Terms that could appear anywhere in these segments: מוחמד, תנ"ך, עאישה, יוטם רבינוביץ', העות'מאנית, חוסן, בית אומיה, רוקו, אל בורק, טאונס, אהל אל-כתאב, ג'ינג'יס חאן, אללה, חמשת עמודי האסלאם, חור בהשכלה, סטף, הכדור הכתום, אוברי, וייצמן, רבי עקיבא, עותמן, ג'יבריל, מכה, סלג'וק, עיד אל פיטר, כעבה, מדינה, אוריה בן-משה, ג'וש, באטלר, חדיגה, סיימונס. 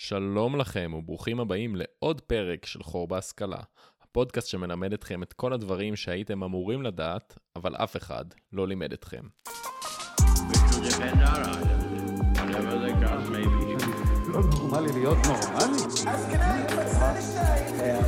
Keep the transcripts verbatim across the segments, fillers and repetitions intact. שלום לכם וברוכים הבאים לעוד פרק של חור בהשכלה, הפודקאסט שמלמד אתכם את כל הדברים שהייתם אמורים לדעת, אבל אף אחד לא לימד אתכם. לא נורמלי להיות נורמלי? אז כנראה נפצה לשתיים.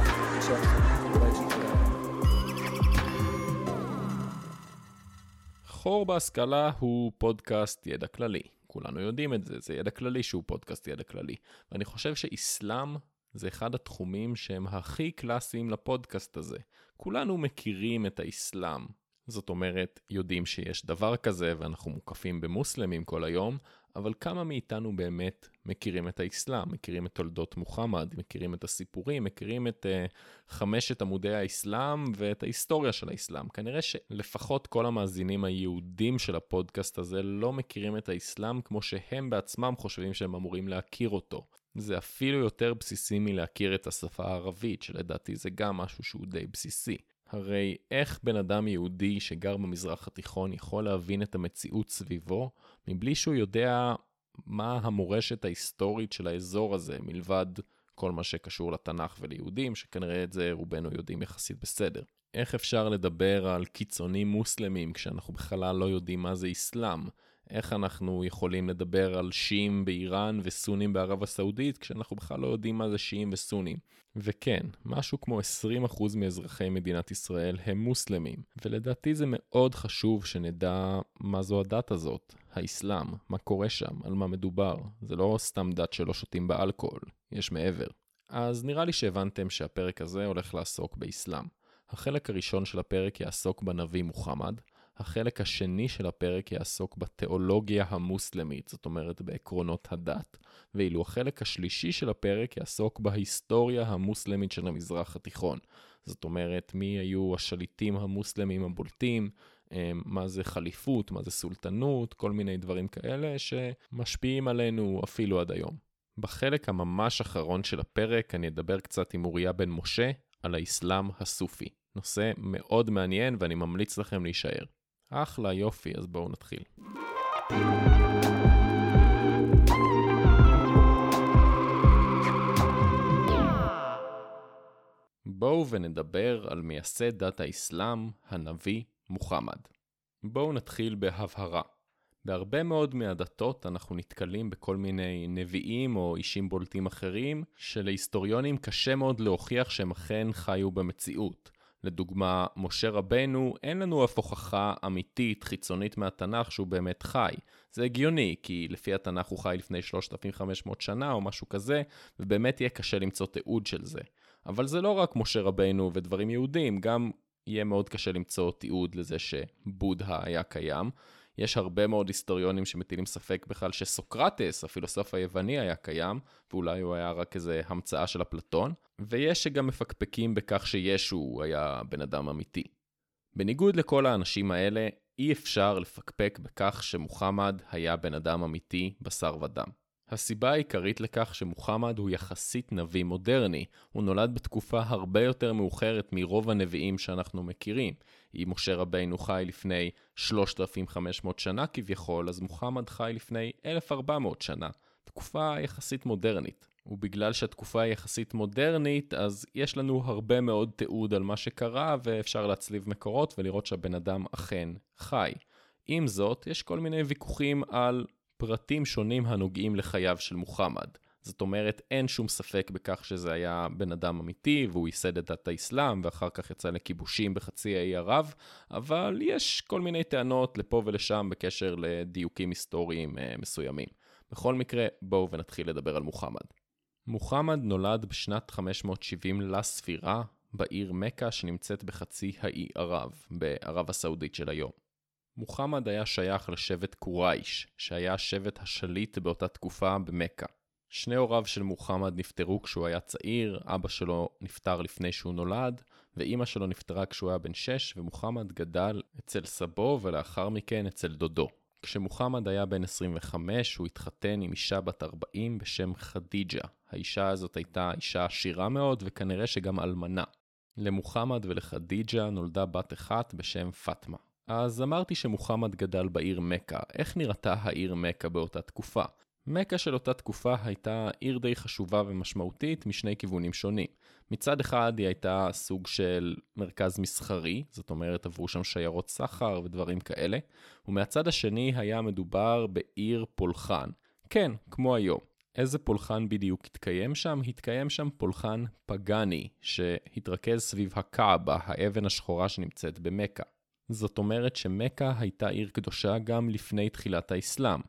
חור בהשכלה הוא פודקאסט ידע כללי. כולנו יודעים את זה, זה ידע כללי שהוא פודקאסט ידע כללי. ואני חושב שאסלאם זה אחד התחומים שהם הכי קלאסיים לפודקאסט הזה. כולנו מכירים את האסלאם. זאת אומרת, יודעים שיש דבר כזה ואנחנו מוקפים במוסלמים כל היום, אבל כמה מאיתנו באמת מכירים את האסלאם, מכירים את תולדות מוחמד, מכירים את הסיפורים, מכירים את uh, חמשת עמודי האסלאם ואת ההיסטוריה של האסלאם. כנראה שלפחות כל המאזינים היהודים של הפודקאסט הזה לא מכירים את האסלאם כמו שהם בעצמם חושבים שהם אמורים להכיר אותו. זה אפילו יותר בסיסי מלהכיר את השפה הערבית, שלדעתי זה גם משהו שהוא די בסיסי. הרי איך בן אדם יהודי שגר במזרח התיכון יכול להבין את המציאות סביבו, מבלי שהוא יודע מה המורשת ההיסטורית של האזור הזה, מלבד כל מה שקשור לתנ"ך וליהודים, שכנראה את זה רובנו יודעים יחסית בסדר. איך אפשר לדבר על קיצונים מוסלמים כשאנחנו בכלל לא יודעים מה זה אסלאם? איך אנחנו יכולים לדבר על שיעים באיראן וסונים בערב הסעודית, כשאנחנו בכלל לא יודעים מה זה שיעים וסונים? וכן, משהו כמו עשרים אחוז מאזרחי מדינת ישראל הם מוסלמים. ולדעתי זה מאוד חשוב שנדע מה זו הדת הזאת, האסלאם, מה קורה שם, על מה מדובר. זה לא סתם דת שלא שותים באלכוהול, יש מעבר. אז נראה לי שהבנתם שהפרק הזה הולך לעסוק באסלאם. החלק הראשון של הפרק יעסוק בנביא מוחמד, החלק השני של הפרק יעסוק בתיאולוגיה המוסלמית, זאת אומרת בעקרונות הדת, ואילו החלק השלישי של הפרק יעסוק בהיסטוריה המוסלמית של המזרח התיכון, זאת אומרת מי היו השליטים המוסלמים הבולטים, מה זה ח'ליפות, מה זה סולטנות, כל מיני דברים כאלה שמשפיעים עלינו אפילו עד היום. בחלק הממש אחרון של הפרק אני אדבר קצת עם אוריה בן-משה על האסלאם הסופי, נושא מאוד מעניין ואני ממליץ לכם להישאר. אחלה יופי, אז בואו נתחיל. בואו ונדבר על מייסד דת האסלאם, הנביא מוחמד. בואו נתחיל בהבהרה. בהרבה מאוד מהדתות אנחנו נתקלים בכל מיני נביאים או אישים בולטים אחרים, שלהיסטוריונים קשה מאוד להוכיח שהם אכן חיו במציאות. לדוגמה, משה רבנו, אין לנו אף הוכחה אמיתית חיצונית מהתנ"ך שהוא באמת חי. זה הגיוני, כי לפי התנ"ך הוא חי לפני שלושת אלפים וחמש מאות שנה או משהו כזה, ובאמת יהיה קשה למצוא תיעוד של זה. אבל זה לא רק משה רבנו ודברים יהודים, גם יהיה מאוד קשה למצוא תיעוד לזה שבודה היה קיים. יש הרבה מאוד היסטוריונים שמטילים ספק בכלל שסוקרטס, הפילוסוף היווני, היה קיים, ואולי הוא היה רק איזו המצאה של אפלטון, ויש שגם מפקפקים בכך שישו היה בן אדם אמיתי. בניגוד לכל האנשים האלה, אי אפשר לפקפק בכך שמוחמד היה בן אדם אמיתי בשר ודם. הסיבה העיקרית לכך שמוחמד הוא יחסית נביא מודרני, הוא נולד בתקופה הרבה יותר מאוחרת מרוב הנביאים שאנחנו מכירים. אם משה רבינו חי לפני שלושת אלפים וחמש מאות שנה כביכול, אז מוחמד חי לפני אלף וארבע מאות שנה, תקופה יחסית מודרנית. ובגלל שהתקופה יחסית מודרנית, אז יש לנו הרבה מאוד תיעוד על מה שקרה, ואפשר להצליב מקורות ולראות שהבן אדם אכן חי. עם זאת, יש כל מיני ויכוחים על פרטים שונים הנוגעים לחייו של מוחמד. זאת אומרת, אין שום ספק בכך שזה היה בן אדם אמיתי, והוא ייסד את דת האסלאם, ואחר כך יצא לכיבושים בחצי האי ערב, אבל יש כל מיני טענות לפה ולשם בקשר לדיוקים היסטוריים מסוימים. בכל מקרה, בואו ונתחיל לדבר על מוחמד. מוחמד נולד בשנת חמש מאות ושבעים לספירה, בעיר מכה שנמצאת בחצי האי ערב, בערב הסעודית של היום. מוחמד היה שייך לשבט קורייש, שהיה שבט השליט באותה תקופה במכה. שני הוריו של מוחמד נפטרו כשהוא היה צעיר, אבא שלו נפטר לפני שהוא נולד, ואימא שלו נפטרה כשהוא היה בן שש, ומוחמד גדל אצל סבו ולאחר מכן אצל דודו. כשמוחמד היה בן עשרים וחמש, הוא התחתן עם אישה בת ארבעים בשם חדיגה. האישה הזאת הייתה אישה עשירה מאוד וכנראה שגם אלמנה. למוחמד ולחדיגה נולדה בת אחת בשם פאטמה. אז אמרתי שמוחמד גדל בעיר מכה. איך נראתה העיר מכה באותה תקופה? מכה של אותה תקופה הייתה עיר די חשובה ומשמעותית משני כיוונים שונים. מצד אחד היא הייתה סוג של מרכז מסחרי, זאת אומרת עברו שם שיירות סחר ודברים כאלה, ומהצד השני היה מדובר בעיר פולחן. כן, כמו היום. איזה פולחן בדיוק התקיים שם? התקיים שם פולחן פגני, שהתרכז סביב הכעבה, האבן השחורה שנמצאת במכה. זאת אומרת שמכה הייתה עיר קדושה גם לפני תחילת האסלאם.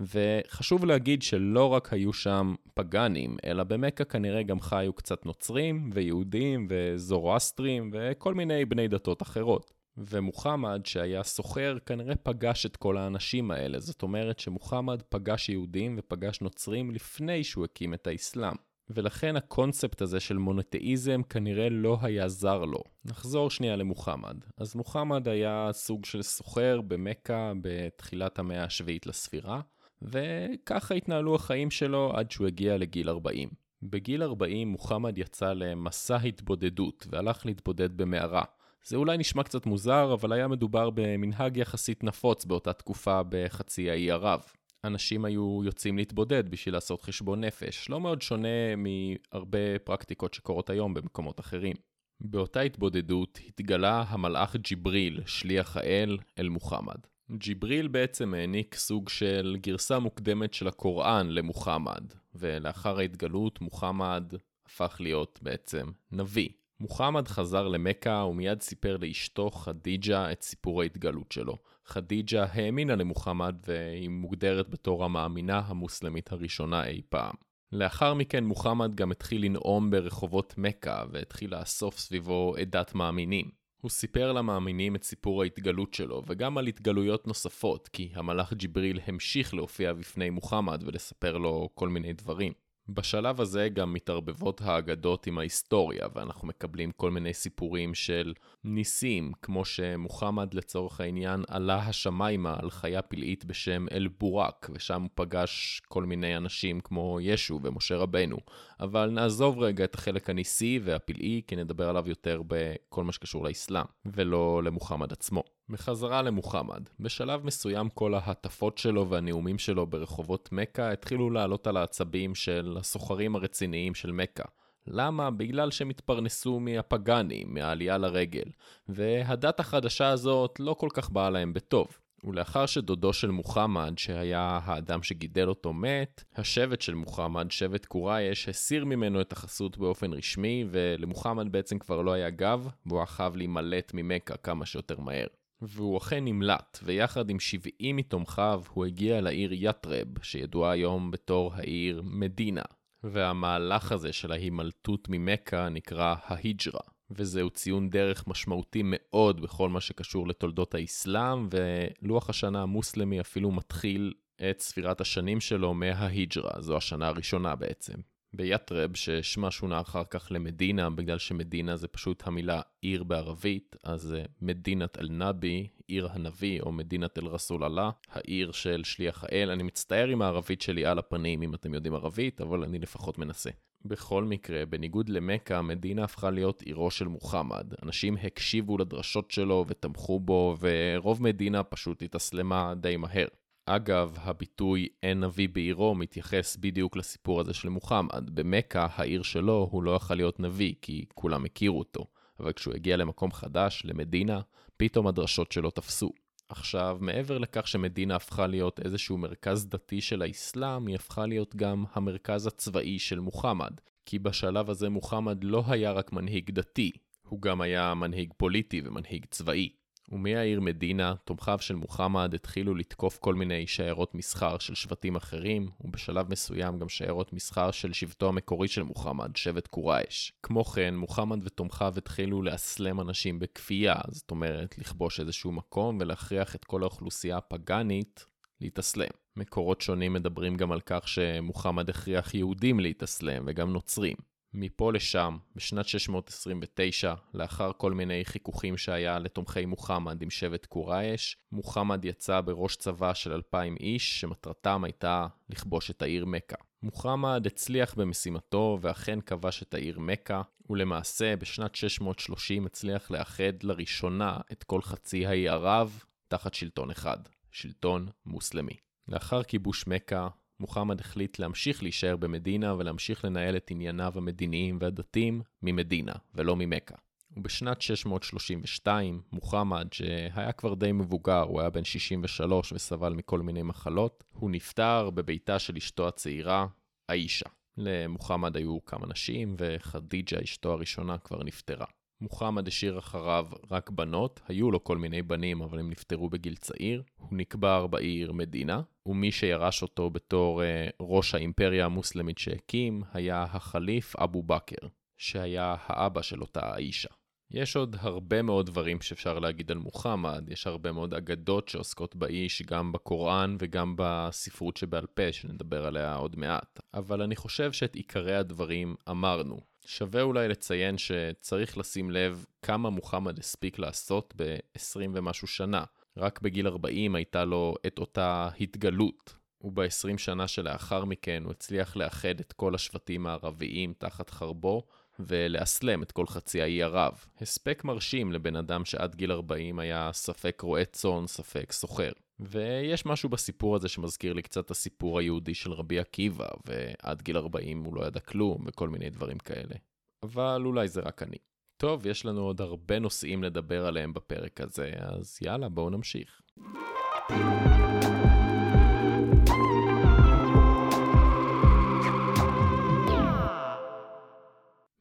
וחשוב להגיד שלא רק היו שם פגנים, אלא במכה כנראה גם חיו קצת נוצרים ויהודים וזורואסטרים וכל מיני בני דתות אחרות. ומוחמד שהיה סוחר כנראה פגש את כל האנשים האלה, זאת אומרת שמוחמד פגש יהודים ופגש נוצרים לפני שהוא הקים את האסלאם. ולכן הקונספט הזה של מונותאיזם כנראה לא היה זר לו. נחזור שנייה למוחמד. אז מוחמד היה סוג של סוחר במכה בתחילת המאה השביעית לספירה, וככה התנהלו החיים שלו עד שהוא הגיע לגיל ארבעים. בגיל ארבעים מוחמד יצא למסע התבודדות והלך להתבודד במערה. זה אולי נשמע קצת מוזר, אבל היה מדובר במנהג יחסית נפוץ באותה תקופה בחצי האי ערב. אנשים היו יוצאים להתבודד בשביל לעשות חשבון נפש, לא מאוד שונה מהרבה פרקטיקות שקורות היום במקומות אחרים. באותה התבודדות התגלה המלאך ג'יבריל, שליח האל, אל מוחמד. ג'יבריל בעצם העניק סוג של גרסה מוקדמת של הקוראן למוחמד, ולאחר ההתגלות מוחמד הפך להיות בעצם נביא. מוחמד חזר למכה ומיד סיפר לאשתו חדיג'ה את סיפור ההתגלות שלו. חדיג'ה האמינה למוחמד והיא מוגדרת בתור המאמינה המוסלמית הראשונה אי פעם. לאחר מכן מוחמד גם התחיל לנאום ברחובות מכה והתחיל לאסוף סביבו עדת מאמינים. הוא סיפר למאמינים את סיפור ההתגלות שלו וגם על התגלויות נוספות, כי המלאך ג'יבריל המשיך להופיע בפני מוחמד ולספר לו כל מיני דברים. בשלב הזה גם מתערבבות האגדות עם ההיסטוריה, ואנחנו מקבלים כל מיני סיפורים של ניסים, כמו שמוחמד לצורך העניין עלה השמיימה על חיה פלאית בשם אל בורק, ושם הוא פגש כל מיני אנשים כמו ישו ומשה רבנו. אבל נעזוב רגע את החלק הניסי והפלאי, כי נדבר עליו יותר בכל מה שקשור לאסלאם, ולא למוחמד עצמו. מחזרה למוחמד. בשלב מסוים כל ההטפות שלו והנאומים שלו ברחובות מכה התחילו לעלות על העצבים של הסוחרים הרציניים של מכה. למה? בגלל שהם התפרנסו מהפגנים, מהעלייה לרגל, והדת החדשה הזאת לא כל כך באה להם בטוב. ולאחר שדודו של מוחמד, שהיה האדם שגידל אותו, מת, השבט של מוחמד, שבט קורייש, הסיר ממנו את החסות באופן רשמי, ולמוחמד בעצם כבר לא היה גב, והוא חייב להימלט ממכה כמה שיותר מהר. והוא אכן נמלט, ויחד עם שבעים מתומכיו הוא הגיע לעיר יטרב, שידועה היום בתור העיר מדינה. והמהלך הזה של ההימלטות ממכה נקרא ההיג'רה, וזהו ציון דרך משמעותי מאוד בכל מה שקשור לתולדות האסלאם, ולוח השנה המוסלמי אפילו מתחיל את ספירת השנים שלו מההיג'רה, זו השנה הראשונה בעצם. ביטרב, ששמה שונה אחר כך למדינה, בגלל שמדינה זה פשוט המילה עיר בערבית, אז מדינת אל נבי, עיר הנביא, או מדינת אל רסול אללה, העיר של שליח האל. אני מצטער עם הערבית שלי על הפנים, אם אתם יודעים ערבית, אבל אני לפחות מנסה. בכל מקרה, בניגוד למכה, מדינה הפכה להיות עירו של מוחמד. אנשים הקשיבו לדרשות שלו ותמכו בו, ורוב מדינה פשוט התאסלמה די מהר. אגב, הביטוי אין נביא בעירו מתייחס בדיוק לסיפור הזה של מוחמד. במכה, העיר שלו, הוא לא יכול להיות נביא, כי כולם הכירו אותו. אבל כשהוא הגיע למקום חדש, למדינה, פתאום הדרשות שלו תפסו. עכשיו, מעבר לכך שמדינה הפכה להיות איזשהו מרכז דתי של האסלאם, היא הפכה להיות גם המרכז הצבאי של מוחמד. כי בשלב הזה מוחמד לא היה רק מנהיג דתי, הוא גם היה מנהיג פוליטי ומנהיג צבאי. ומהעיר מדינה, תומכיו של מוחמד התחילו לתקוף כל מיני שיירות מסחר של שבטים אחרים, ובשלב מסוים גם שיירות מסחר של שבטו המקורי של מוחמד, שבט קורייש. כמו כן, מוחמד ותומכיו התחילו להסלם אנשים בכפייה, זאת אומרת, לכבוש איזשהו מקום ולהכריח את כל האוכלוסייה הפגנית להתאסלם. מקורות שונים מדברים גם על כך שמוחמד הכריח יהודים להתאסלם וגם נוצרים. מפה לשם, בשנת שש מאות עשרים ותשע, לאחר כל מיני חיכוכים שהיה לתומכי מוחמד עם שבט קורייש, מוחמד יצא בראש צבא של אלפיים איש שמטרתם הייתה לכבוש את העיר מכה. מוחמד הצליח במשימתו ואכן כבש את העיר מכה, ולמעשה בשנת שש מאות ושלושים הצליח לאחד לראשונה את כל חצי האי ערב תחת שלטון אחד, שלטון מוסלמי. לאחר כיבוש מכה, מוחמד החליט להמשיך להישאר במדינה ולהמשיך לנהל את ענייניו המדיניים והדתיים ממדינה ולא ממכה. ובשנת שש מאות שלושים ושתיים, מוחמד, שהיה כבר די מבוגר, הוא היה בן שישים ושלוש וסבל מכל מיני מחלות, הוא נפטר בביתה של אשתו הצעירה, עאישה. למוחמד היו כמה נשים, וחדיג'ה, אשתו הראשונה, כבר נפטרה. מוחמד השאיר אחריו רק בנות, היו לו כל מיני בנים, אבל הם נפטרו בגיל צעיר. הוא נקבר בעיר מדינה, ומי שירש אותו בתור uh, ראש האימפריה המוסלמית שהקים, היה החליף אבו בקר, שהיה האבא של אותה עאישה. יש עוד הרבה מאוד דברים שאפשר להגיד על מוחמד, יש הרבה מאוד אגדות שעוסקות באיש, גם בקוראן וגם בספרות שבעל פה, שנדבר עליה עוד מעט. אבל אני חושב שאת עיקרי הדברים אמרנו. שווה אולי לציין שצריך לשים לב כמה מוחמד הספיק לעשות ב-עשרים ומשהו שנה. רק בגיל ארבעים הייתה לו את אותה התגלות. וב-עשרים שנה שלאחר מכן הוא הצליח לאחד את כל השבטים הערביים תחת חרבו, ולאסלם את כל חצי האי ערב. הספק מרשים לבן אדם שעד גיל ארבעים היה ספק רועה צאן, ספק סוחר. ויש משהו בסיפור הזה שמזכיר לי קצת הסיפור היהודי של רבי עקיבא, ועד גיל ארבעים הוא לא ידע כלום, וכל מיני דברים כאלה. אבל אולי זה רק אני. טוב, יש לנו עוד הרבה נושאים לדבר עליהם בפרק הזה, אז יאללה, בואו נמשיך.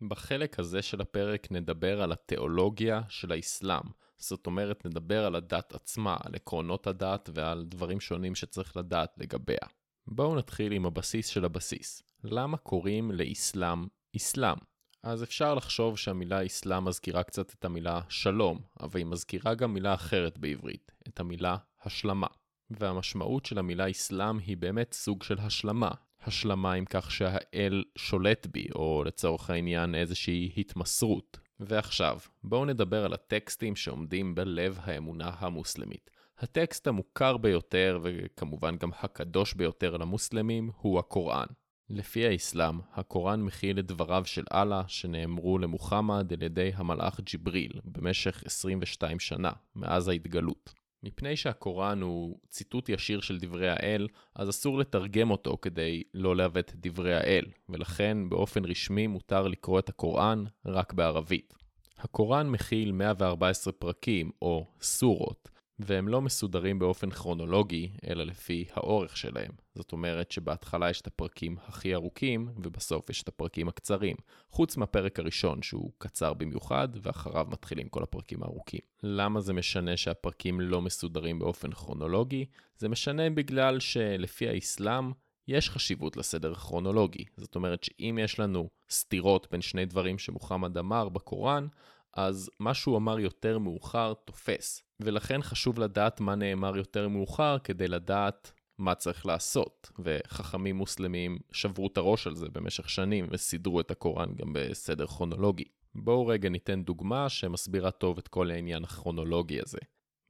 בחלק הזה של הפרק נדבר על התיאולוגיה של האסלאם. זאת אומרת, נדבר על הדת עצמה, על עקרונות הדת ועל דברים שונים שצריך לדעת לגביה. בואו נתחיל עם הבסיס של הבסיס. למה קוראים לאסלאם אסלאם? אז אפשר לחשוב שהמילה אסלאם מזכירה קצת את המילה שלום, אבל היא מזכירה גם מילה אחרת בעברית, את המילה השלמה. והמשמעות של המילה אסלאם היא באמת סוג של השלמה. השלמה עם כך שהאל שולט בי, או לצורך העניין איזושהי התמסרות. ועכשיו, בואו נדבר על הטקסטים שעומדים בלב האמונה המוסלמית. הטקסט המוכר ביותר, וכמובן גם הקדוש ביותר למוסלמים, הוא הקוראן. לפי האסלאם, הקוראן מכיל את דבריו של אללה שנאמרו למוחמד על ידי המלאך ג'יבריל במשך עשרים ושתיים שנה, מאז ההתגלות. מפני שהקוראן הוא ציטוט ישיר של דברי האל, אז אסור לתרגם אותו כדי לא לעוות דברי האל, ולכן באופן רשמי מותר לקרוא את הקוראן רק בערבית. הקוראן מכיל מאה וארבע עשרה פרקים או סורות, והם לא מסודרים באופן כרונולוגי, אלא לפי האורך שלהם. זאת אומרת שבהתחלה יש את הפרקים הכי ארוכים, ובסוף יש את הפרקים הקצרים. חוץ מהפרק הראשון שהוא קצר במיוחד, ואחריו מתחילים כל הפרקים הארוכים. למה זה משנה שהפרקים לא מסודרים באופן כרונולוגי? זה משנה בגלל שלפי האסלאם יש חשיבות לסדר כרונולוגי. זאת אומרת שאם יש לנו סתירות בין שני דברים שמוחמד אמר בקוראן, אז מה שהוא אמר יותר מאוחר תופס. ולכן חשוב לדעת מה נאמר יותר מאוחר כדי לדעת מה צריך לעשות. וחכמים מוסלמים שברו את הראש על זה במשך שנים וסידרו את הקוראן גם בסדר כרונולוגי. בואו רגע ניתן דוגמה שמסבירה טוב את כל העניין הכרונולוגי הזה.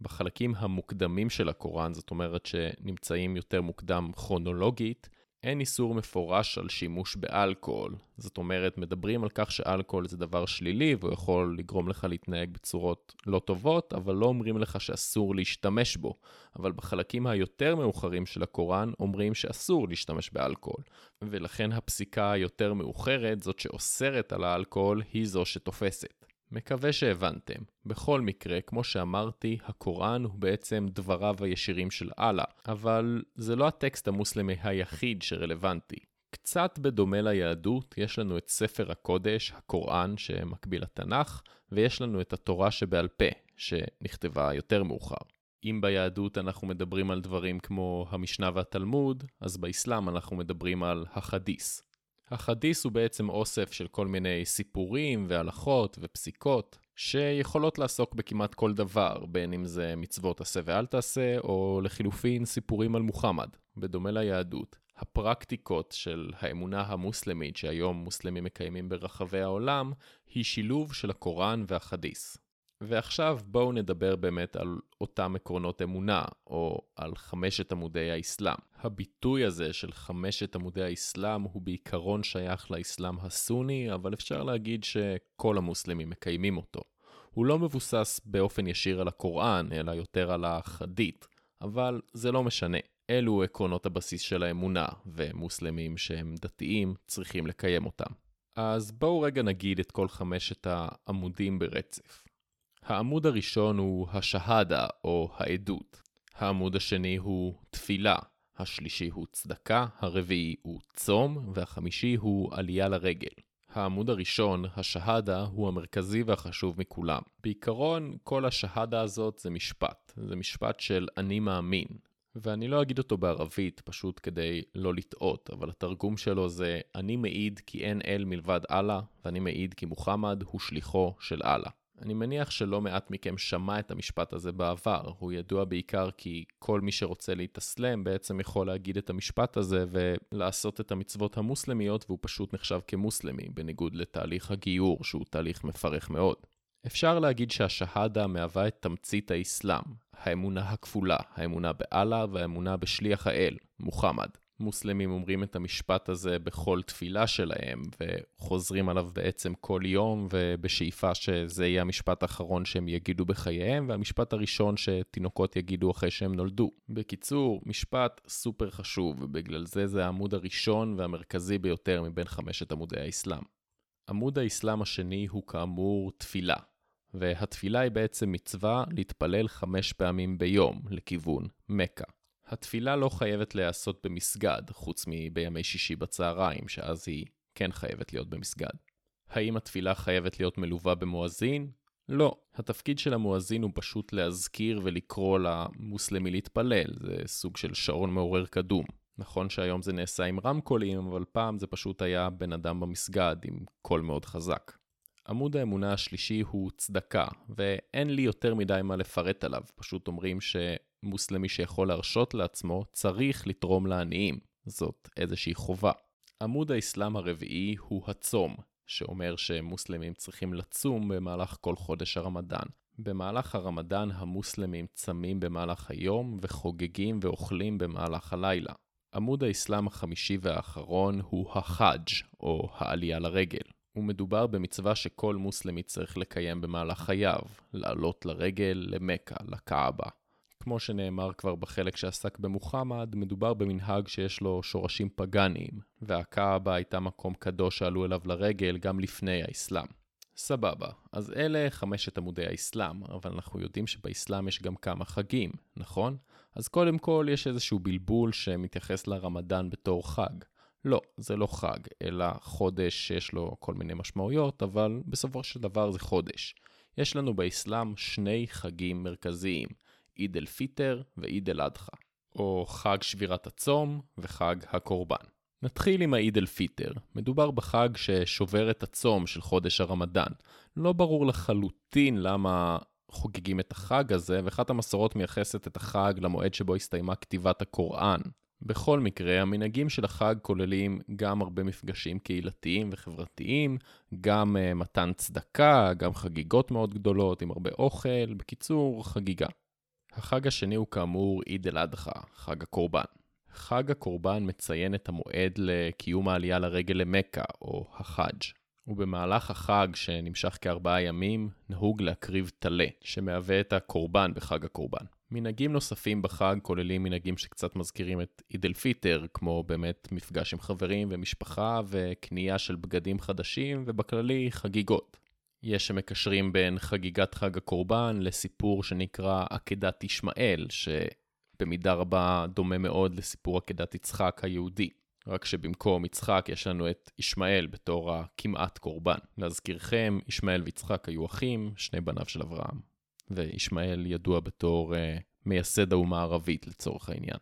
בחלקים המוקדמים של הקוראן, זאת אומרת שנמצאים יותר מוקדם כרונולוגית, אין איסור מפורש על שימוש באלכוהול. זאת אומרת, מדברים על כך שאלכוהול זה דבר שלילי, והוא יכול לגרום לך להתנהג בצורות לא טובות, אבל לא אומרים לך שאסור להשתמש בו. אבל בחלקים היותר מאוחרים של הקוראן, אומרים שאסור להשתמש באלכוהול. ולכן הפסיקה היותר מאוחרת, זאת שאוסרת על האלכוהול, היא זו שתופסת. מקווה שהבנתם. בכל מקרה, כמו שאמרתי, הקוראן הוא בעצם דבריו הישירים של אללה, אבל זה לא הטקסט המוסלמי היחיד שרלוונטי. קצת בדומה ליהדות, יש לנו את ספר הקודש, הקוראן, שמקביל לתנ"ך, ויש לנו את התורה שבעל פה, שנכתבה יותר מאוחר. אם ביהדות אנחנו מדברים על דברים כמו המשנה והתלמוד, אז באסלאם אנחנו מדברים על החדיס. החדיס הוא בעצם אוסף של כל מיני סיפורים והלכות ופסיקות שיכולות לעסוק בכמעט כל דבר, בין אם זה מצוות עשה ואל תעשה או לחילופין סיפורים על מוחמד. בדומה ליהדות, הפרקטיקות של האמונה המוסלמית שהיום מוסלמים מקיימים ברחבי העולם היא שילוב של הקוראן והחדיס. ועכשיו בואו נדבר באמת על אותם עקרונות אמונה, או על חמשת עמודי האסלאם. הביטוי הזה של חמשת עמודי האסלאם הוא בעיקרון שייך לאסלאם הסוני, אבל אפשר להגיד שכל המוסלמים מקיימים אותו. הוא לא מבוסס באופן ישיר על הקוראן, אלא יותר על החדית, אבל זה לא משנה. אלו עקרונות הבסיס של האמונה, ומוסלמים שהם דתיים צריכים לקיים אותם. אז בואו רגע נגיד את כל חמשת העמודים ברצף. העמוד הראשון הוא השהדה או העדות. העמוד השני הוא תפילה. השלישי הוא צדקה, הרביעי הוא צום, והחמישי הוא עלייה לרגל. העמוד הראשון, השהדה, הוא המרכזי והחשוב מכולם. בעיקרון, כל השהדה הזאת זה משפט. זה משפט של אני מאמין. ואני לא אגיד אותו בערבית, פשוט כדי לא לטעות, אבל התרגום שלו זה אני מעיד כי אין אל מלבד אללה, ואני מעיד כי מוחמד הוא שליחו של אללה. אני מניח שלא מעט מכם שמע את המשפט הזה בעבר. הוא ידוע בעיקר כי כל מי שרוצה להתאסלם בעצם יכול להגיד את המשפט הזה ולעשות את המצוות המוסלמיות, והוא פשוט נחשב כמוסלמי, בניגוד לתהליך הגיור שהוא תהליך מפרך מאוד. אפשר להגיד שהשהדה מהווה את תמצית האסלאם, האמונה הכפולה, האמונה באללה והאמונה בשליח האל, מוחמד. מוסלמים אומרים את המשפט הזה בכל תפילה שלהם וחוזרים עליו בעצם כל יום, ובשאיפה שזה יהיה המשפט האחרון שהם יגידו בחייהם והמשפט הראשון שתינוקות יגידו אחרי שהם נולדו. בקיצור, משפט סופר חשוב, ובגלל זה זה העמוד הראשון והמרכזי ביותר מבין חמשת עמודי האסלאם. עמוד האסלאם השני הוא כאמור תפילה, והתפילה היא בעצם מצווה להתפלל חמש פעמים ביום לכיוון מכה. התפילה לא חייבת להיעשות במסגד, חוץ מבימי שישי בצהריים, שאז היא כן חייבת להיות במסגד. האם התפילה חייבת להיות מלווה במואזין? לא. התפקיד של המואזין הוא פשוט להזכיר ולקרוא למוסלמי להתפלל, זה סוג של שעון מעורר קדום. נכון שהיום זה נעשה עם רמקולים, אבל פעם זה פשוט היה בן אדם במסגד עם קול מאוד חזק. עמוד האמונה השלישי הוא צדקה, ואין לי יותר מדי מה לפרט עליו, פשוט אומרים ש... מוסלמי שיכול להרשות לעצמו צריך לתרום לעניים, זאת איזושהי חובה. עמוד האסלאם הרביעי הוא הצום, שאומר שמוסלמים צריכים לצום במהלך כל חודש הרמדאן. במהלך הרמדאן המוסלמים צמים במהלך היום וחוגגים ואוכלים במהלך הלילה. עמוד האסלאם החמישי והאחרון הוא החאג' או העלייה לרגל. ומדובר במצווה שכל מוסלמי צריך לקיים במהלך חייו, לעלות לרגל למכה, לכעבה. כמו שנאמר כבר בחלק שעסק במוחמד, מדובר במנהג שיש לו שורשים פגניים, והכעבה הייתה מקום קדוש שעלו אליו לרגל גם לפני האסלאם. סבבה, אז אלה חמשת עמודי האסלאם, אבל אנחנו יודעים שבאסלאם יש גם כמה חגים, נכון? אז קודם כל יש איזשהו בלבול שמתייחס לרמדאן בתור חג. לא, זה לא חג, אלא חודש שיש לו כל מיני משמעויות, אבל בסופו של דבר זה חודש. יש לנו באסלאם שני חגים מרכזיים. עיד אל פיטר ועיד אל אדחה, או חג שבירת הצום וחג הקורבן. נתחיל עם העיד אל פיטר. מדובר בחג ששובר את הצום של חודש הרמדאן. לא ברור לחלוטין למה חוגגים את החג הזה, ואחת המסורות מייחסת את החג למועד שבו הסתיימה כתיבת הקוראן. בכל מקרה, המנהגים של החג כוללים גם הרבה מפגשים קהילתיים וחברתיים, גם uh, מתן צדקה, גם חגיגות מאוד גדולות עם הרבה אוכל, בקיצור חגיגה. החג השני הוא כאמור עיד אל אדחה, חג הקורבן. חג הקורבן מציין את המועד לקיום העלייה לרגל למכה, או החאג'. ובמהלך החג שנמשך כארבעה ימים, נהוג להקריב תלה, שמהווה את הקורבן בחג הקורבן. מנהגים נוספים בחג כוללים מנהגים שקצת מזכירים את עיד אל פיטר, כמו באמת מפגש עם חברים ומשפחה, וקנייה של בגדים חדשים, ובכללי חגיגות. יש שמקשרים בין חגיגת חג הקורבן לסיפור שנקרא עקדת ישמעאל, שבמידה רבה דומה מאוד לסיפור עקדת יצחק היהודי. רק שבמקום יצחק יש לנו את ישמעאל בתור הכמעט קורבן. להזכירכם, ישמעאל ויצחק היו אחים, שני בניו של אברהם. וישמעאל ידוע בתור uh, מייסד האומה הערבית לצורך העניין.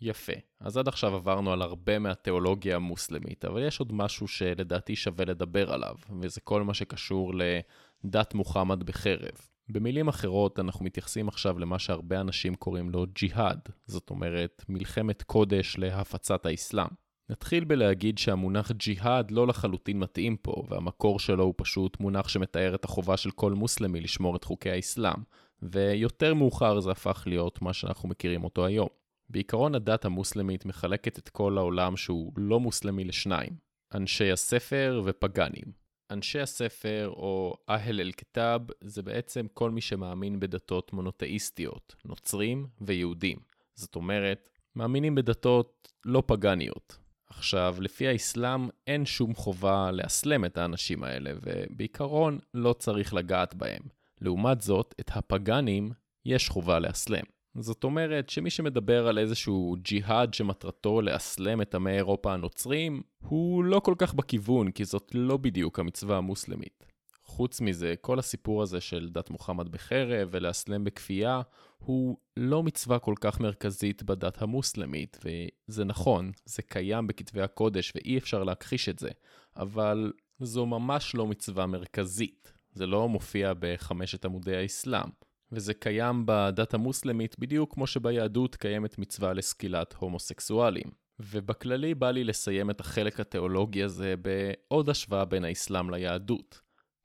יפה, אז עד עכשיו עברנו על הרבה מהתיאולוגיה המוסלמית, אבל יש עוד משהו שלדעתי שווה לדבר עליו, וזה כל מה שקשור לדת מוחמד בחרב. במילים אחרות, אנחנו מתייחסים עכשיו למה שהרבה אנשים קוראים לו ג'יהאד, זאת אומרת מלחמת קודש להפצת האסלאם. נתחיל בלהגיד שהמונח ג'יהאד לא לחלוטין מתאים פה, והמקור שלו הוא פשוט מונח שמתאר את החובה של כל מוסלמי לשמור את חוקי האסלאם, ויותר מאוחר זה הפך להיות מה שאנחנו מכירים אותו היום. בעיקרון הדת המוסלמית מחלקת את כל העולם שהוא לא מוסלמי לשניים, אנשי הספר ופגנים. אנשי הספר או אהל אל-כתאב זה בעצם כל מי שמאמין בדתות מונותאיסטיות, נוצרים ויהודים. זאת אומרת, מאמינים בדתות לא פגניות. עכשיו, לפי האסלאם אין שום חובה לאסלם את האנשים האלה, ובעיקרון לא צריך לגעת בהם. לעומת זאת, את הפגנים יש חובה לאסלם. זאת אומרת שמי שמדבר על איזשהו ג'יהאד שמטרתו לאסלם את עמי אירופה הנוצרים, הוא לא כל כך בכיוון, כי זאת לא בדיוק המצווה המוסלמית. חוץ מזה, כל הסיפור הזה של דת מוחמד בחרב ולאסלם בכפייה, הוא לא מצווה כל כך מרכזית בדת המוסלמית, וזה נכון, זה קיים בכתבי הקודש ואי אפשר להכחיש את זה, אבל זו ממש לא מצווה מרכזית, זה לא מופיע בחמשת עמודי האסלאם, וזה קיים בדת המוסלמית בדיוק כמו שביהדות קיימת מצווה לסקילת הומוסקסואלים. ובכללי בא לי לסיים את החלק התיאולוגי הזה בעוד השוואה בין האסלאם ליהדות.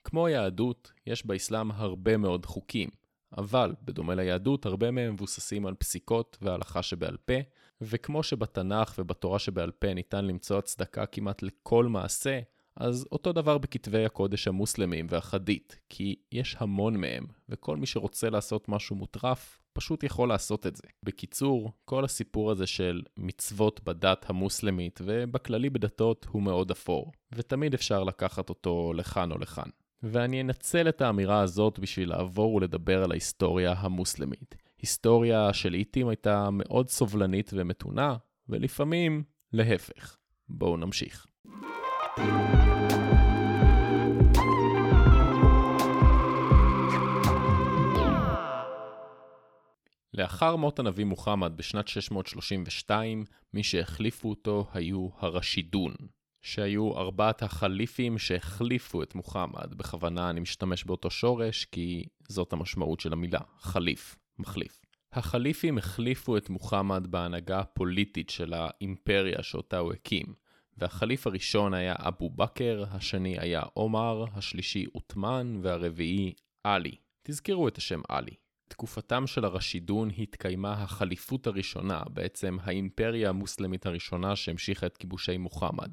כמו יהדות, יש באסלאם הרבה מאוד חוקים, אבל בדומה ליהדות הרבה מהם מבוססים על פסיקות והלכה שבעל פה, וכמו שבתנ"ך ובתורה שבעל פה ניתן למצוא הצדקה כמעט לכל מעשה, אז אותו דבר בכתבי הקודש המוסלמים והחדית, כי יש המון מהם, וכל מי שרוצה לעשות משהו מוטרף פשוט יכול לעשות את זה. בקיצור, כל הסיפור הזה של מצוות בדת המוסלמית ובכללי בדתות הוא מאוד אפור, ותמיד אפשר לקחת אותו לכאן או לכאן. ואני אנצל את האמירה הזאת בשביל לעבור ולדבר על ההיסטוריה המוסלמית. היסטוריה שלעיתים הייתה מאוד סובלנית ומתונה, ולפעמים להפך. בואו נמשיך. לאחר מות הנביא מוחמד בשנת שש מאות שלושים ושתיים, מי שהחליפו אותו היו הרשידון, שהיו ארבעת החליפים שהחליפו את מוחמד. בכוונה אני משתמש באותו שורש כי זאת המשמעות של המילה, חליף, מחליף. החליפים החליפו את מוחמד בהנהגה הפוליטית של האימפריה שאותה הוא הקים, והחליף הראשון היה אבו בקר, השני היה עומר, השלישי עותמן והרביעי אלי. תזכרו את השם אלי. תקופתם של הרשידון התקיימה החליפות הראשונה, בעצם האימפריה המוסלמית הראשונה שהמשיכה את כיבושי מוחמד,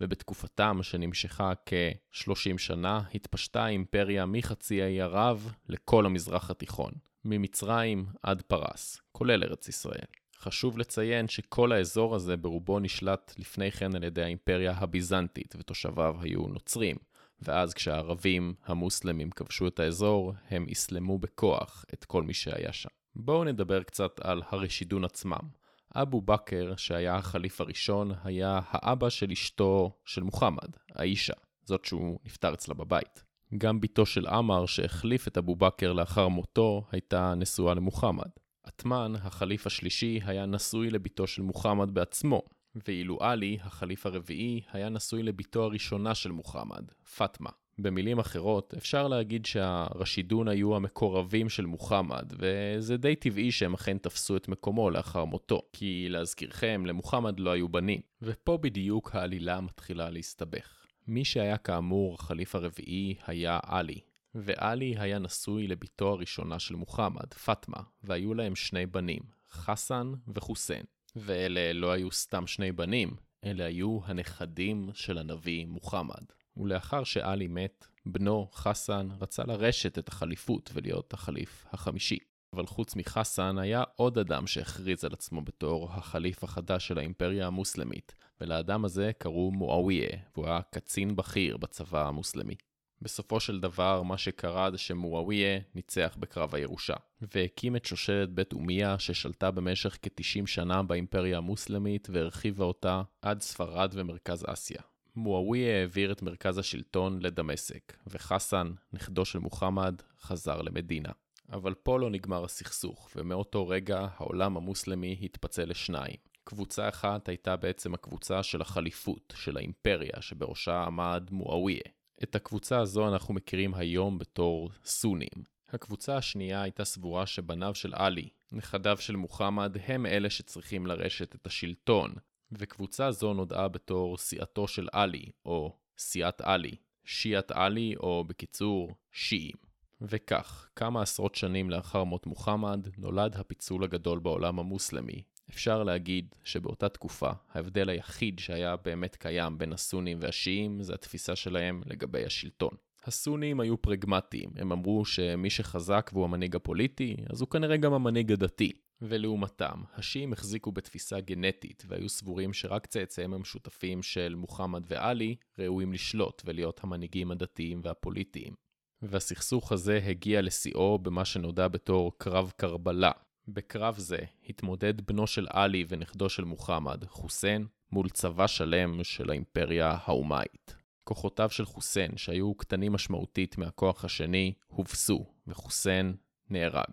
ובתקופתם שנמשכה כ-שלושים שנה התפשטה האימפריה מחצי האי ערב לכל המזרח התיכון, ממצרים עד פרס, כולל ארץ ישראל. חשוב לציין שכל האזור הזה ברובו נשלט לפני כן על ידי האימפריה הביזנטית, ותושביו היו נוצרים. ואז כשהערבים המוסלמים כבשו את האזור, הם הסלמו בכוח את כל מי שהיה שם. בואו נדבר קצת על הרשידון עצמם. אבו בקר, שהיה החליף הראשון, היה האבא של אשתו של מוחמד, עאישה, זאת שהוא נפטר אצלה בבית. גם ביתו של עומר, שהחליף את אבו בקר לאחר מותו, הייתה נשואה למוחמד. עותמן, החליף השלישי, היה נשוי לביתו של מוחמד בעצמו, ואילו אלי, החליף הרביעי, היה נשוי לביתו הראשונה של מוחמד, פאטמה. במילים אחרות, אפשר להגיד שהרשידון היו המקורבים של מוחמד, וזה די טבעי שהם אכן תפסו את מקומו לאחר מותו, כי להזכירכם, למוחמד לא היו בנים. ופה בדיוק העלילה מתחילה להסתבך. מי שהיה כאמור החליף הרביעי היה אלי, ואלי היה נשוי לביתו הראשונה של מוחמד, פאטמה, והיו להם שני בנים, חסן וחוסן. ואלה לא היו סתם שני בנים, אלה היו הנכדים של הנביא מוחמד. ולאחר שאלי מת, בנו חסן רצה לרשת את החליפות ולהיות החליף החמישי. אבל חוץ מחסן היה עוד אדם שהכריז על עצמו בתור החליף החדש של האימפריה המוסלמית, ולאדם הזה קראו מועאויה, והוא היה קצין בכיר בצבא המוסלמי. בסופו של דבר מה שקרה זה שמועאויה ניצח בקרב הירושה, והקים את שושלת בית אומיה ששלטה במשך כ-תשעים שנה באימפריה המוסלמית והרחיבה אותה עד ספרד ומרכז אסיה. מועאויה העביר את מרכז השלטון לדמשק, וחסן, נכדו של מוחמד, חזר למדינה. אבל פה לא נגמר הסכסוך, ומאותו רגע העולם המוסלמי התפצל לשניים. קבוצה אחת הייתה בעצם הקבוצה של החליפות, של האימפריה שבראשה עמד מועאויה. את הקבוצה הזו אנחנו מכירים היום בתור סונים. הקבוצה השנייה הייתה סבורה שבניו של אלי, נכדיו של מוחמד, הם אלה שצריכים לרשת את השלטון, וקבוצה זו נודעה בתור סיעתו של אלי, או סיעת אלי, שיעת אלי, או בקיצור, שיעים. וכך, כמה עשרות שנים לאחר מות מוחמד, נולד הפיצול הגדול בעולם המוסלמי. אפשר להגיד שבאותה תקופה ההבדל היחיד שהיה באמת קיים בין הסונים והשיעים זה התפיסה שלהם לגבי השלטון. הסונים היו פרגמטיים, הם אמרו שמי שחזק והוא המנהיג הפוליטי, אז הוא כנראה גם המנהיג הדתי, ולעומתם, השיעים החזיקו בתפיסה גנטית והיו סבורים שרק צאצאיהם המשותפים של מוחמד ואלי ראויים לשלוט ולהיות המנהיגים הדתיים והפוליטיים. והסכסוך הזה הגיע לשיאו במה שנודע בתור קרב קרבלה. בקרב זה התמודד בנו של אלי ונכדו של מוחמד, חוסן, מול צבא שלם של האימפריה האומאית. כוחותיו של חוסן, שהיו קטנים משמעותית מהכוח השני, הובסו, וחוסן נהרג.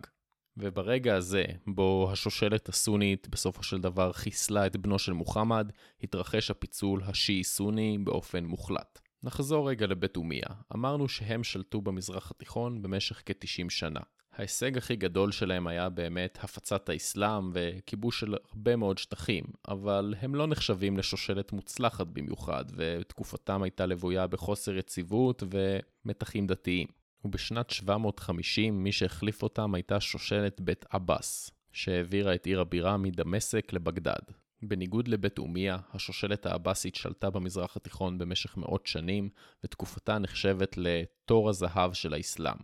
וברגע הזה, בו השושלת הסונית בסופו של דבר חיסלה את בנו של מוחמד, התרחש הפיצול השיעי-סוני באופן מוחלט. נחזור רגע לבית אומיה. אמרנו שהם שלטו במזרח התיכון במשך כ-תשעים שנה. ההישג הכי גדול שלהם היה באמת הפצת האסלאם וכיבוש של הרבה מאוד שטחים, אבל הם לא נחשבים לשושלת מוצלחת במיוחד, ותקופתם הייתה לבויה בחוסר יציבות ומתחים דתיים. ובשנת שבע מאות וחמישים מי שהחליף אותם הייתה שושלת בית עבאס, שהעבירה את עיר הבירה מדמשק לבגדד. בניגוד לבית אומיה, השושלת העבאסית שלטה במזרח התיכון במשך מאות שנים, ותקופתה נחשבת לתור הזהב של האסלאם.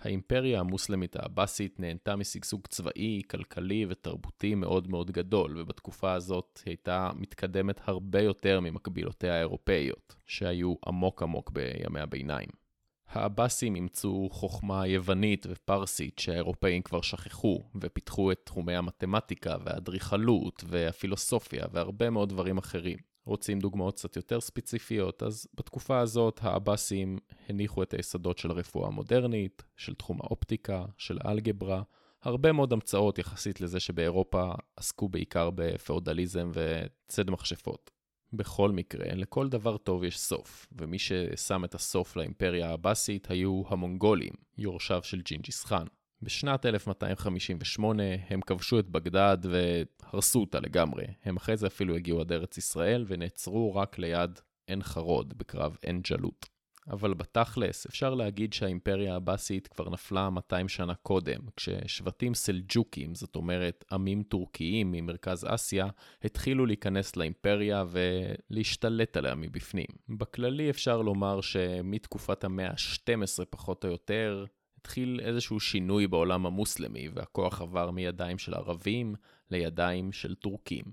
האימפריה המוסלמית העבאסית נהנתה משגשוג צבאי, כלכלי ותרבותי מאוד מאוד גדול, ובתקופה הזאת היא הייתה מתקדמת הרבה יותר ממקבילותיה האירופאיות, שהיו עמוק עמוק בימי הביניים. העבאסים אימצו חוכמה יוונית ופרסית שהאירופאים כבר שכחו, ופיתחו את תחומי המתמטיקה והאדריכלות והפילוסופיה והרבה מאוד דברים אחרים. רוצים דוגמאות קצת יותר ספציפיות, אז בתקופה הזאת העבאסים הניחו את היסודות של הרפואה המודרנית, של תחום האופטיקה, של אלגברה, הרבה מאוד המצאות יחסית לזה שבאירופה עסקו בעיקר בפאודליזם וצד מכשפות. בכל מקרה, לכל דבר טוב יש סוף, ומי ששם את הסוף לאימפריה העבאסית היו המונגולים, יורשיו של ג'ינג'יס חאן. בשנת אלף מאתיים חמישים ושמונה הם כבשו את בגדד והרסו אותה לגמרי. הם אחרי זה אפילו הגיעו עד ארץ ישראל ונעצרו רק ליד עין חרוד בקרב עין ג'לות. אבל בתכלס אפשר להגיד שהאימפריה העבאסית כבר נפלה מאתיים שנה קודם, כששבטים סלג'וקים, זאת אומרת עמים טורקיים ממרכז אסיה, התחילו להיכנס לאימפריה ולהשתלט עליה מבפנים. בכללי אפשר לומר שמתקופת המאה ה-שתים עשרה פחות או יותר, התחיל איזשהו שינוי בעולם המוסלמי, והכוח עבר מידיים של ערבים לידיים של טורקים.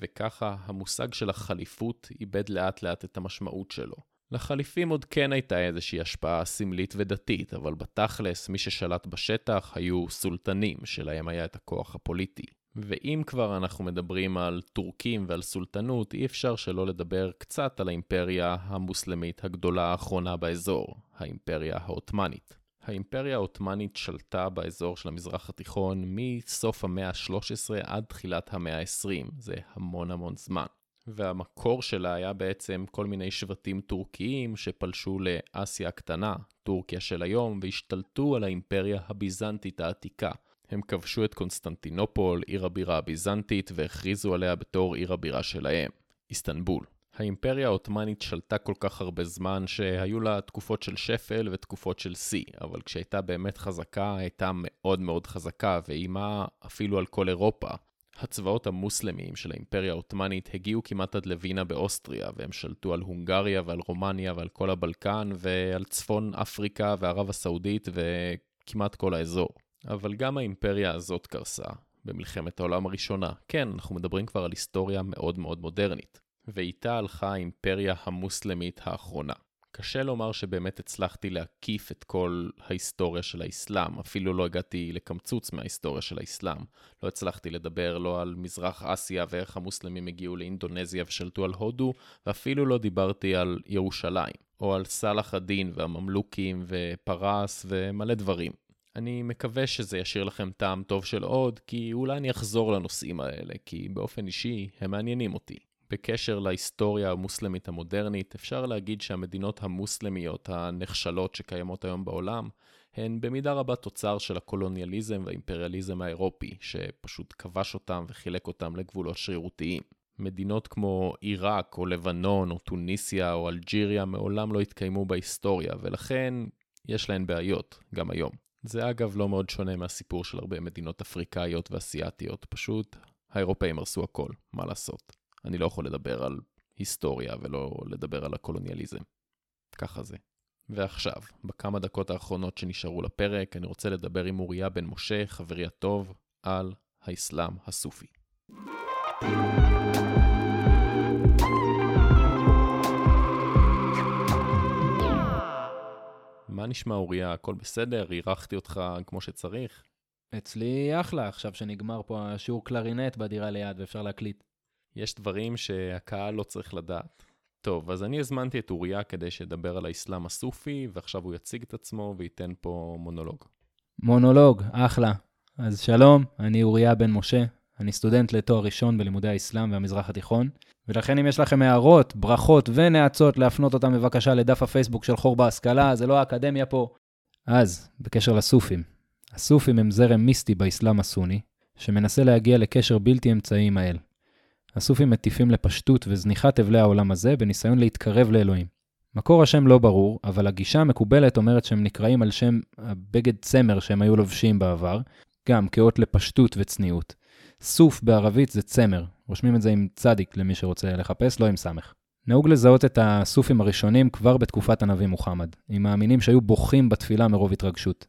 וככה המושג של הח'ליפות איבד לאט לאט את המשמעות שלו. לחליפים עוד כן הייתה איזושהי השפעה סמלית ודתית, אבל בתכלס מי ששלט בשטח היו סולטנים, שלהם היה את הכוח הפוליטי. ואם כבר אנחנו מדברים על טורקים ועל סולטנות, אי אפשר שלא לדבר קצת על האימפריה המוסלמית הגדולה האחרונה באזור, האימפריה העות'מאנית. האימפריה העות'מאנית שלטה באזור של המזרח התיכון מסוף המאה ה-שלוש עשרה עד תחילת המאה ה-עשרים, זה המון המון זמן. והמקור שלה היה בעצם כל מיני שבטים טורקיים שפלשו לאסיה הקטנה, טורקיה של היום, והשתלטו על האימפריה הביזנטית העתיקה. הם כבשו את קונסטנטינופול, עיר הבירה הביזנטית, והכריזו עליה בתור עיר הבירה שלהם, איסטנבול. האימפריה העות'מאנית שלטה כל כך הרבה זמן שהיו לה תקופות של שפל ותקופות של סי, אבל כשהייתה באמת חזקה, הייתה מאוד מאוד חזקה ואימה אפילו על כל אירופה. הצבאות המוסלמיים של האימפריה העות'מאנית הגיעו כמעט עד לווינה באוסטריה, והם שלטו על הונגריה ועל רומניה ועל כל הבלקן ועל צפון אפריקה וערב הסעודית וכמעט כל האזור. אבל גם האימפריה הזאת קרסה במלחמת העולם הראשונה. כן, אנחנו מדברים כבר על היסטוריה מאוד מאוד מודרנית. ואיתה הלכה האימפריה המוסלמית האחרונה. קשה לומר שבאמת הצלחתי להקיף את כל ההיסטוריה של האסלאם, אפילו לא הגעתי לקמצוץ מההיסטוריה של האסלאם. לא הצלחתי לדבר לא על מזרח אסיה ואיך המוסלמים הגיעו לאינדונזיה ושלטו על הודו, ואפילו לא דיברתי על ירושלים, או על סלאח א-דין והממלוקים ופרס ומלא דברים. אני מקווה שזה ישאיר לכם טעם טוב של עוד, כי אולי אני אחזור לנושאים האלה, כי באופן אישי הם מעניינים אותי. בקשר להיסטוריה המוסלמית המודרנית, אפשר להגיד שהמדינות המוסלמיות הנחשלות שקיימות היום בעולם, הן במידה רבה תוצר של הקולוניאליזם והאימפריאליזם האירופי, שפשוט כבש אותם וחילק אותם לגבולות שרירותיים. מדינות כמו עיראק או לבנון או טוניסיה או אלג'יריה מעולם לא התקיימו בהיסטוריה, ולכן יש להן בעיות גם היום. זה אגב לא מאוד שונה מהסיפור של הרבה מדינות אפריקאיות ואסיאטיות, פשוט האירופאים הרסו הכל, מה לעשות? אני לא יכול לדבר על היסטוריה ולא לדבר על הקולוניאליזם. ככה זה. ועכשיו, בכמה דקות האחרונות שנשארו לפרק, אני רוצה לדבר עם אוריה בן-משה, חברי הטוב, על האסלאם הסופי. מה נשמע אוריה? הכל בסדר? אירחתי אותך כמו שצריך? אצלי אחלה, עכשיו שנגמר פה השיעור קלרינט בדירה ליד ואפשר להקליט. יש דברים שהקהל לא צריך לדעת. טוב, אז אני הזמנתי את אוריה כדי שדבר על האסלאם הסופי, ועכשיו הוא יציג את עצמו וייתן פה מונולוג. מונולוג, אחלה. אז שלום, אני אוריה בן-משה, אני סטודנט לתואר ראשון בלימודי האסלאם והמזרח התיכון, ולכן אם יש לכם הערות, ברכות ונעצות להפנות אותם בבקשה לדף הפייסבוק של חור בהשכלה, זה לא האקדמיה פה. אז, בקשר לסופים. הסופים הם זרם מיסטי באסלאם הסוני, שמנסה להגיע לקשר בלתי אמצעי עם האל. הסופים מטיפים לפשטות וזניחת הבלי העולם הזה בניסיון להתקרב לאלוהים. מקור השם לא ברור, אבל הגישה המקובלת אומרת שהם נקראים על שם הבגד צמר שהם היו לובשים בעבר, גם כאות לפשטות וצניעות. סוף בערבית זה צמר, רושמים את זה עם צדיק למי שרוצה לחפש, לא עם סמך. נהוג לזהות את הסופים הראשונים כבר בתקופת הנביא מוחמד, עם מאמינים שהיו בוכים בתפילה מרוב התרגשות.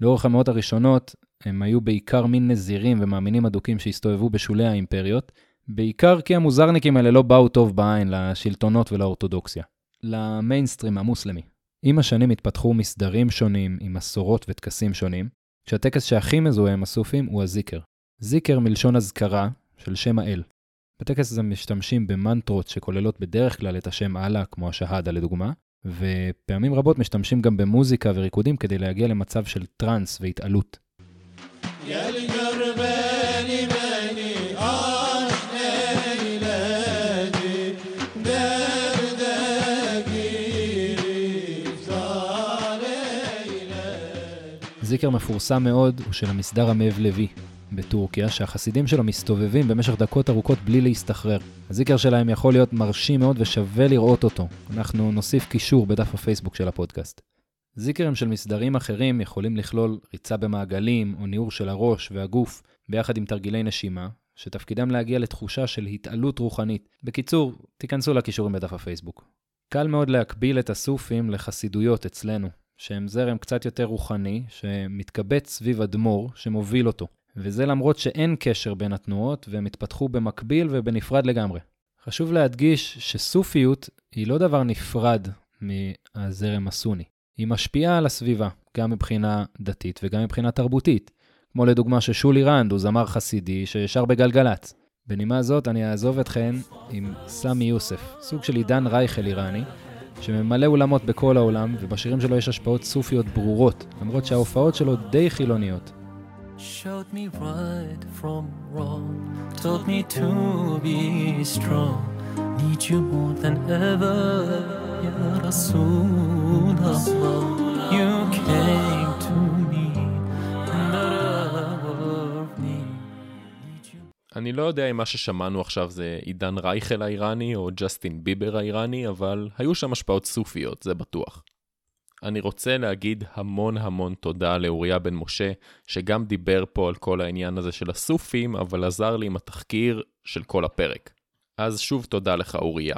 לאורך המאות הראשונות הם היו בעיקר מין נזירים ומאמינים אדוקים שהסתובבו בשולי האימפריות, בעיקר כי המוזרניקים האלה לא באו טוב בעין לשלטונות ולאורתודוקסיה, למיינסטרים המוסלמי. עם השנים התפתחו מסדרים שונים עם מסורות וטקסים שונים, כשהטקס שהכי מזוהה עם הסופים הוא הזיקר. זיקר מלשון הזכרה של שם האל. בטקס הזה משתמשים במנטרות שכוללות בדרך כלל את השם אללה, כמו השהדה לדוגמה, ופעמים רבות משתמשים גם במוזיקה וריקודים כדי להגיע למצב של טרנס והתעלות. זיקר מפורסם מאוד הוא של המסדר המבלבי בטורקיה, שהחסידים שלו מסתובבים במשך דקות ארוכות בלי להסתחרר. הזיקר שלהם יכול להיות מרשים מאוד ושווה לראות אותו. אנחנו נוסיף קישור בדף הפייסבוק של הפודקאסט. זיקרים של מסדרים אחרים יכולים לכלול ריצה במעגלים או ניעור של הראש והגוף ביחד עם תרגילי נשימה, שתפקידם להגיע לתחושה של התעלות רוחנית. בקיצור, תיכנסו לקישורים בדף הפייסבוק. קל מאוד להקביל את הסופים לחסידויות אצלנו, שהם זרם קצת יותר רוחני, שמתקבץ סביב אדמו"ר שמוביל אותו. וזה למרות שאין קשר בין התנועות, והם התפתחו במקביל ובנפרד לגמרי. חשוב להדגיש שסופיות היא לא דבר נפרד מהזרם הסוני. היא משפיעה על הסביבה, גם מבחינה דתית וגם מבחינה תרבותית. כמו לדוגמה ששולי רנד הוא זמר חסידי שישר בגלגלץ. בנימה זאת אני אעזוב אתכן עם סמי יוסף, סוג של עידן רייכל איראני, שממלא אולמות בכל העולם, ובשירים שלו יש השפעות סופיות ברורות, למרות שההופעות שלו די חילוניות. Showed me right from wrong, told me to be strong, need you more than ever, Ya Rasulallah, you came to me, and I love me. אני לא יודע אם מה ששמענו עכשיו זה עידן רייכל האיראני או ג'סטין ביבר האיראני, אבל היו שם השפעות סופיות, זה בטוח. אני רוצה להגיד המון המון תודה לאוריה בן-משה, שגם דיבר פה על כל העניין הזה של הסופים, אבל עזר לי עם התחקיר של כל הפרק. אז שוב תודה לך אוריה.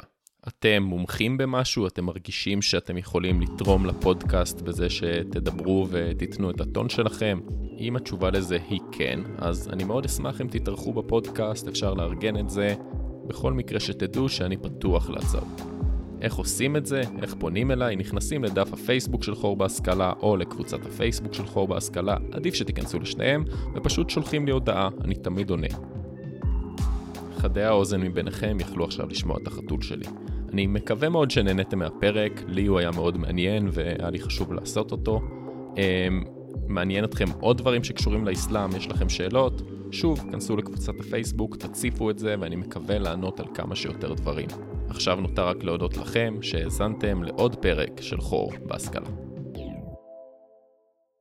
אתם מומחים במשהו, אתם מרגישים שאתם יכולים לתרום לפודקאסט בזה שתדברו ותיתנו את הטון שלכם? אם התשובה לזה היא כן, אז אני מאוד אשמח אם תתארחו בפודקאסט, אפשר לארגן את זה. בכל מקרה שתדעו שאני פתוח להצעות. איך עושים את זה? איך פונים אליי? נכנסים לדף הפייסבוק של חור בהשכלה או לקבוצת הפייסבוק של חור בהשכלה, עדיף שתיכנסו לשניהם, ופשוט שולחים לי הודעה, אני תמיד עונה. חדי האוזן מביניכם יכלו עכשיו לשמוע את החתול שלי. אני מקווה מאוד שנהנתם מהפרק, לי הוא היה מאוד מעניין והיה לי חשוב לעשות אותו. מעניין אתכם עוד דברים שקשורים לאסלאם, יש לכם שאלות? שוב, כנסו לקבוצת הפייסבוק, תציפו את זה ואני מקווה לענות על כמה שיותר דברים. עכשיו נותר רק להודות לכם שהאזנתם לעוד פרק של חור בהשכלה.